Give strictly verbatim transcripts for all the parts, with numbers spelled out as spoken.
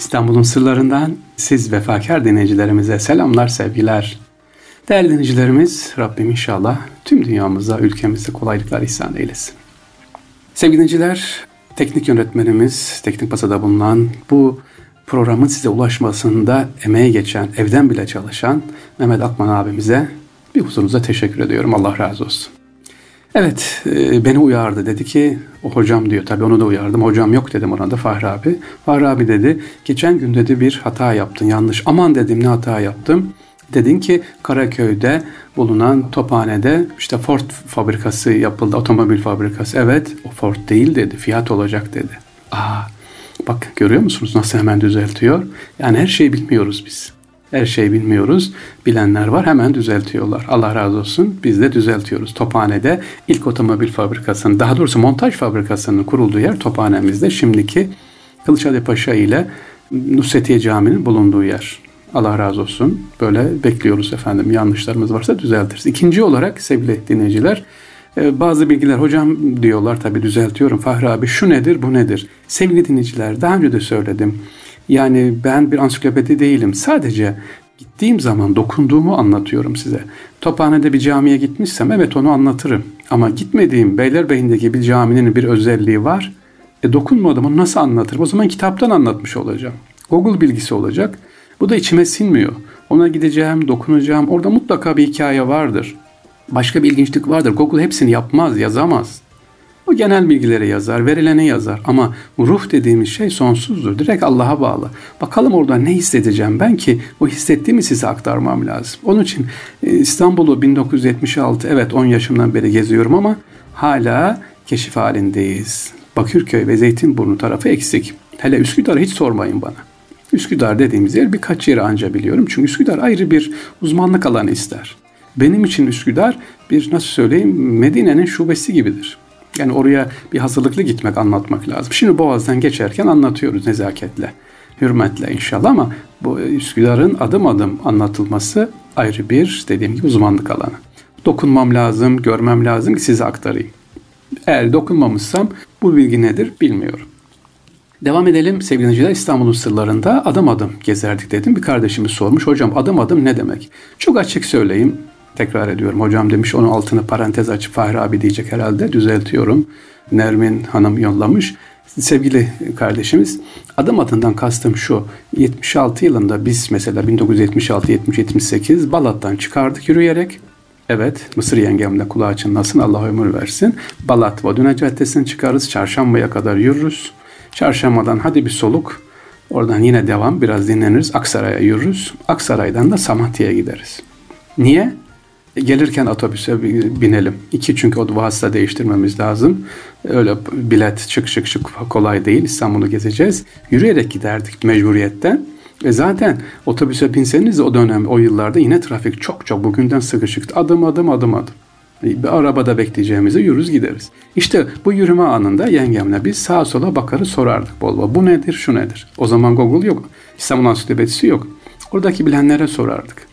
İstanbul'un sırlarından siz vefakar dinleyicilerimize selamlar, sevgiler. Değerli dinleyicilerimiz, Rabbim inşallah tüm dünyamıza, ülkemize kolaylıklar ihsan eylesin. Sevgili dinleyiciler, teknik yönetmenimiz, teknik masada bulunan, bu programın size ulaşmasında emeği geçen, evden bile çalışan Mehmet Akman abimize bir huzurunuza teşekkür ediyorum. Allah razı olsun. Evet, beni uyardı. Dedi ki, o hocam diyor. Tabii onu da uyardım. Hocam yok dedim ona da, Fahri abi. Fahri abi dedi, geçen gün dedi bir hata yaptın, yanlış. Aman dedim, ne hata yaptım? Dedin ki Karaköy'de bulunan Tophane'de işte Ford fabrikası yapıldı, otomobil fabrikası. Evet, o Ford değil dedi, Fiat olacak dedi. Aa, bak görüyor musunuz nasıl hemen düzeltiyor? Yani her şeyi bilmiyoruz biz. Her şeyi bilmiyoruz. Bilenler var, hemen düzeltiyorlar. Allah razı olsun, biz de düzeltiyoruz. Tophane'de ilk otomobil fabrikasının, daha doğrusu montaj fabrikasının kurulduğu yer Tophane'mizde. Şimdiki Kılıç Ali Paşa ile Nusretiye Camii'nin bulunduğu yer. Allah razı olsun. Böyle bekliyoruz efendim. Yanlışlarımız varsa düzeltiriz. İkinci olarak sevgili dinleyiciler, bazı bilgiler hocam diyorlar, tabii düzeltiyorum. Fahri abi şu nedir, bu nedir? Sevgili dinleyiciler, daha önce de söyledim. Yani ben bir ansiklopedi değilim. Sadece gittiğim zaman dokunduğumu anlatıyorum size. Tophane'de bir camiye gitmişsem evet onu anlatırım. Ama gitmediğim Beylerbeyi'ndeki bir caminin bir özelliği var. E dokunmadım, onu nasıl anlatırım? O zaman kitaptan anlatmış olacağım. Google bilgisi olacak. Bu da içime sinmiyor. Ona gideceğim, dokunacağım. Orada mutlaka bir hikaye vardır. Başka bir ilginçlik vardır. Google hepsini yapmaz, yazamaz. O genel bilgileri yazar, verilene yazar. Ama ruh dediğimiz şey sonsuzdur. Direkt Allah'a bağlı. Bakalım orada ne hissedeceğim ben ki o hissettiğimi size aktarmam lazım. Onun için İstanbul'u bin dokuz yüz yetmiş altı, evet on yaşımdan beri geziyorum ama hala keşif halindeyiz. Bakırköy ve Zeytinburnu tarafı eksik. Hele Üsküdar'ı hiç sormayın bana. Üsküdar dediğimiz yer birkaç yeri anca biliyorum. Çünkü Üsküdar ayrı bir uzmanlık alanı ister. Benim için Üsküdar bir, nasıl söyleyeyim, Medine'nin şubesi gibidir. Yani oraya bir hazırlıklı gitmek, anlatmak lazım. Şimdi Boğaz'dan geçerken anlatıyoruz nezaketle, hürmetle inşallah ama bu Üsküdar'ın adım adım anlatılması ayrı bir, dediğim gibi, uzmanlık alanı. Dokunmam lazım, görmem lazım ki size aktarayım. Eğer dokunmamışsam bu bilgi nedir bilmiyorum. Devam edelim sevgili dinleyiciler. İstanbul'un sırlarında adım adım gezerdik dedim. Bir kardeşimiz sormuş, hocam adım adım ne demek? Çok açık söyleyeyim, tekrar ediyorum. Hocam demiş, onun altını parantez açıp Fahri abi diyecek herhalde, düzeltiyorum. Nermin Hanım yollamış. Sevgili kardeşimiz, adım adımdan kastım şu: yetmiş altı yılında biz mesela bin dokuz yüz yetmiş altı yetmiş yetmiş sekiz Balat'tan çıkardık yürüyerek. Evet, Mısır yengemle, kulağı çınlasın, Allah ömür versin. Balat Vodina Caddesi'ni çıkarız, Çarşamba'ya kadar yürürüz. Çarşamba'dan hadi bir soluk, oradan yine devam, biraz dinleniriz, Aksaray'a yürürüz. Aksaray'dan da Samatiye'ye gideriz. Niye? Gelirken otobüse binelim. İki, çünkü o vasıta değiştirmemiz lazım. Öyle bilet çık çık çık kolay değil, İstanbul'u gezeceğiz. Yürüyerek giderdik mecburiyetten. Ve zaten otobüse binseniz o dönem, o yıllarda yine trafik çok çok bugünden sıkışıktı. Adım adım adım adım. Bir arabada bekleyeceğimizi yürürüz gideriz. İşte bu yürüme anında yengemle biz sağa sola bakarız, sorardık bol bol. Bu nedir, şu nedir? O zaman Google yok. İstanbul Ansiklopedisi yok. Oradaki bilenlere sorardık.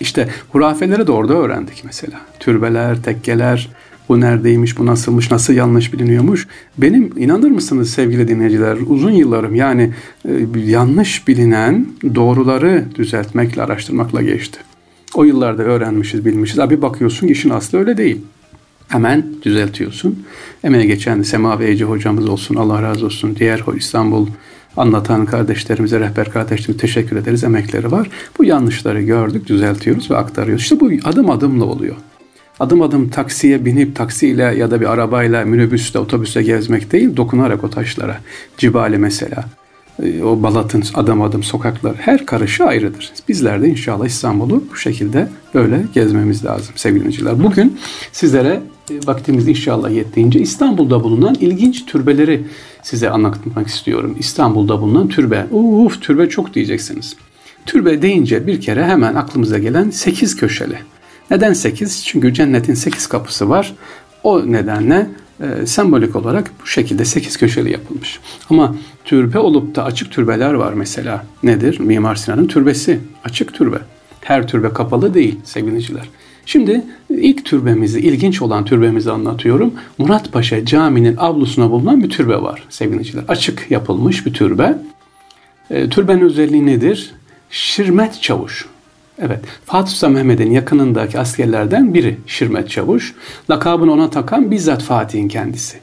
İşte hurafeleri de orada öğrendik mesela. Türbeler, tekkeler, bu neredeymiş, bu nasılmış, nasıl yanlış biliniyormuş. Benim, inanır mısınız sevgili dinleyiciler, uzun yıllarım yani e, yanlış bilinen doğruları düzeltmekle, araştırmakla geçti. O yıllarda öğrenmişiz, bilmişiz. Abi bakıyorsun işin aslı öyle değil. Hemen düzeltiyorsun. Emeğe geçen Sema Beyci hocamız olsun, Allah razı olsun. Diğer İstanbul anlatan kardeşlerimize, rehber kardeşlerimize teşekkür ederiz. Emekleri var. Bu yanlışları gördük, düzeltiyoruz ve aktarıyoruz. İşte bu adım adımla oluyor. Adım adım taksiye binip, taksiyle ya da bir arabayla, minibüsle, otobüsle gezmek değil, dokunarak o taşlara. Cibali mesela. O Balat'ın adım adım sokakları, her karışı ayrıdır. Bizler de inşallah İstanbul'u bu şekilde böyle gezmemiz lazım sevgili dinleyiciler. Bugün sizlere vaktimiz inşallah yettiğince İstanbul'da bulunan ilginç türbeleri size anlatmak istiyorum. İstanbul'da bulunan türbe. Uf, türbe çok diyeceksiniz. Türbe deyince bir kere hemen aklımıza gelen sekiz köşeli. Neden sekiz? Çünkü cennetin sekiz kapısı var. O nedenle E, sembolik olarak bu şekilde sekiz köşeli yapılmış. Ama türbe olup da açık türbeler var mesela. Nedir? Mimar Sinan'ın türbesi. Açık türbe. Her türbe kapalı değil sevgili dinleyiciler. Şimdi ilk türbemizi, ilginç olan türbemizi anlatıyorum. Muratpaşa Camii'nin avlusuna bulunan bir türbe var sevgili dinleyiciler. Açık yapılmış bir türbe. E, türbenin özelliği nedir? Şirmerd Çavuş. Evet, Fatih Sultan Mehmet'in yakınındaki askerlerden biri Şirmerd Çavuş. Lakabını ona takan bizzat Fatih'in kendisi.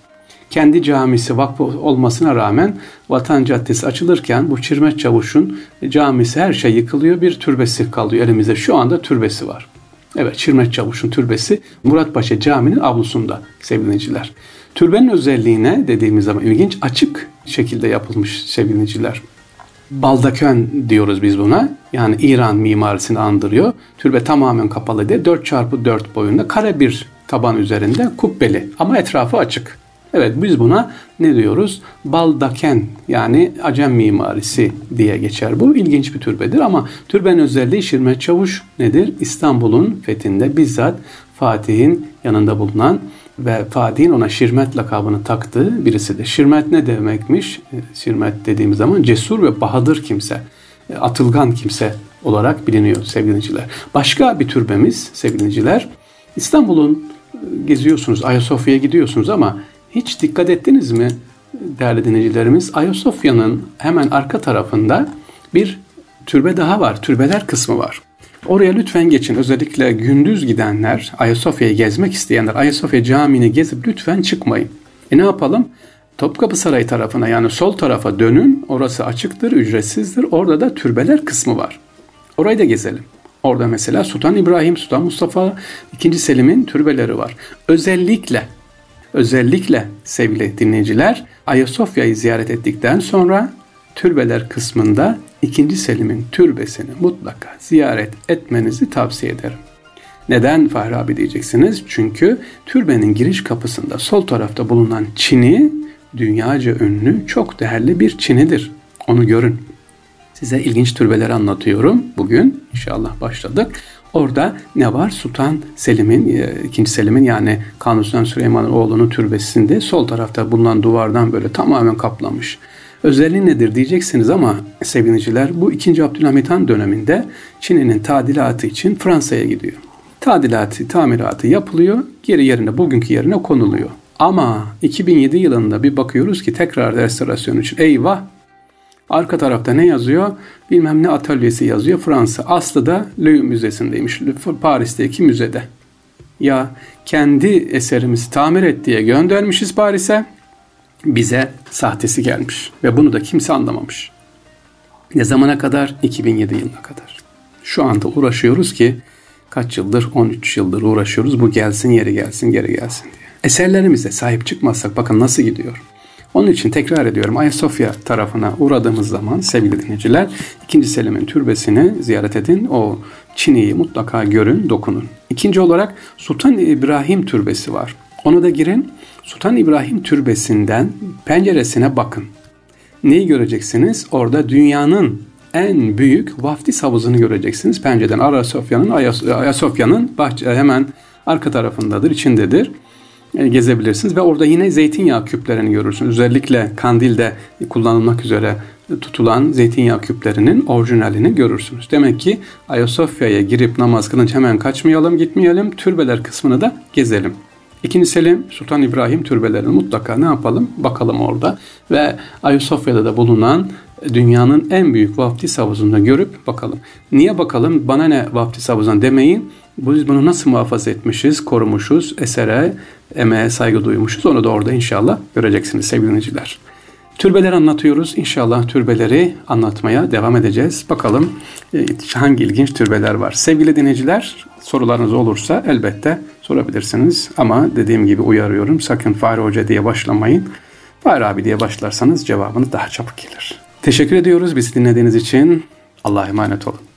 Kendi camisi vakfı olmasına rağmen Vatan Caddesi açılırken bu Çirmeç Çavuş'un camisi her şey yıkılıyor. Bir türbesi kalıyor elimizde. Şu anda türbesi var. Evet, Çirmeç Çavuş'un türbesi Muratpaşa Camii'nin avlusunda sevgili dinleyiciler. Türbenin özelliğine dediğimiz zaman ilginç, açık şekilde yapılmış sevgili dinleyiciler. Baldakön diyoruz biz buna. Yani İran mimarisini andırıyor. Türbe tamamen kapalı diye dört çarpı dört boyunda kare bir taban üzerinde kubbeli ama etrafı açık. Evet, biz buna ne diyoruz? Baldaken, yani Acem mimarisi diye geçer. Bu ilginç bir türbedir ama türbenin özelliği Şirmerd Çavuş nedir? İstanbul'un fethinde bizzat Fatih'in yanında bulunan ve Fatih'in ona Şirmet lakabını taktığı birisi de. Şirmet ne demekmiş? Şirmet dediğimiz zaman cesur ve bahadır kimse, atılgan kimse olarak biliniyor sevgili dinleyiciler. Başka bir türbemiz sevgili dinleyiciler, İstanbul'un geziyorsunuz, Ayasofya'ya gidiyorsunuz ama hiç dikkat ettiniz mi değerli dinleyicilerimiz? Ayasofya'nın hemen arka tarafında bir türbe daha var. Türbeler kısmı var. Oraya lütfen geçin. Özellikle gündüz gidenler, Ayasofya'yı gezmek isteyenler, Ayasofya Camii'ni gezip lütfen çıkmayın. E ne yapalım? Topkapı Sarayı tarafına, yani sol tarafa dönün. Orası açıktır, ücretsizdir. Orada da türbeler kısmı var. Orayı da gezelim. Orada mesela Sultan İbrahim, Sultan Mustafa, ikinci. Selim'in türbeleri var. Özellikle Özellikle sevgili dinleyiciler, Ayasofya'yı ziyaret ettikten sonra türbeler kısmında ikinci. Selim'in türbesini mutlaka ziyaret etmenizi tavsiye ederim. Neden Fahri abi diyeceksiniz? Çünkü türbenin giriş kapısında sol tarafta bulunan çini, dünyaca ünlü, çok değerli bir çinidir. Onu görün. Size ilginç türbeleri anlatıyorum. Bugün inşallah başladık. Orada ne var? Sultan Selim'in, ikinci. Selim'in, yani Kanuni Sultan Süleyman'ın oğlunun türbesinde sol tarafta bulunan duvardan böyle tamamen kaplamış. Özelliği nedir diyeceksiniz ama sevgiliciler, bu ikinci. Abdülhamit Han döneminde Çin'in tadilatı için Fransa'ya gidiyor. Tadilatı, tamiratı yapılıyor, geri yerine, bugünkü yerine konuluyor. Ama iki bin yedi yılında bir bakıyoruz ki tekrar restorasyon için eyvah! Arka tarafta ne yazıyor? Bilmem ne atölyesi yazıyor. Fransa. Aslı da Louvre Müzesi'ndeymiş. Paris'teki müzede. Ya kendi eserimizi tamir et diye göndermişiz Paris'e. Bize sahtesi gelmiş. Ve bunu da kimse anlamamış. Ne zamana kadar? iki bin yedi yılına kadar. Şu anda uğraşıyoruz ki kaç yıldır? on üç yıldır uğraşıyoruz. Bu gelsin, yeri gelsin, geri gelsin diye. Eserlerimize sahip çıkmazsak bakın nasıl gidiyor. Onun için tekrar ediyorum, Ayasofya tarafına uğradığımız zaman sevgili dinleyiciler, ikinci. Selim'in türbesini ziyaret edin. O çiniyi mutlaka görün, dokunun. İkinci olarak Sultan İbrahim Türbesi var. Ona da girin. Sultan İbrahim Türbesi'nden penceresine bakın. Neyi göreceksiniz? Orada dünyanın en büyük vaftiz havuzunu göreceksiniz. Pencereden Ayasofya'nın, Ayasofya'nın bahçe, hemen arka tarafındadır, içindedir. Gezebilirsiniz ve orada yine zeytinyağı küplerini görürsünüz. Özellikle kandilde kullanılmak üzere tutulan zeytinyağı küplerinin orijinalini görürsünüz. Demek ki Ayasofya'ya girip namaz kılınca hemen kaçmayalım, gitmeyelim. Türbeler kısmını da gezelim. İkinci Selim, Sultan İbrahim türbelerini mutlaka ne yapalım? Bakalım orada. Ve Ayasofya'da da bulunan dünyanın en büyük vaftiz havuzunu görüp bakalım. Niye bakalım? Bana ne vaftiz havuzundan demeyin. Biz bunu nasıl muhafaza etmişiz, korumuşuz, esere, emeğe saygı duymuşuz. Onu da orada inşallah göreceksiniz sevgili dinleyiciler. Türbeleri anlatıyoruz. İnşallah türbeleri anlatmaya devam edeceğiz. Bakalım hangi ilginç türbeler var. Sevgili dinleyiciler, sorularınız olursa elbette sorabilirsiniz. Ama dediğim gibi uyarıyorum, sakın Fahri Hoca diye başlamayın. Fahri abi diye başlarsanız cevabınız daha çabuk gelir. Teşekkür ediyoruz bizi dinlediğiniz için. Allah'a emanet olun.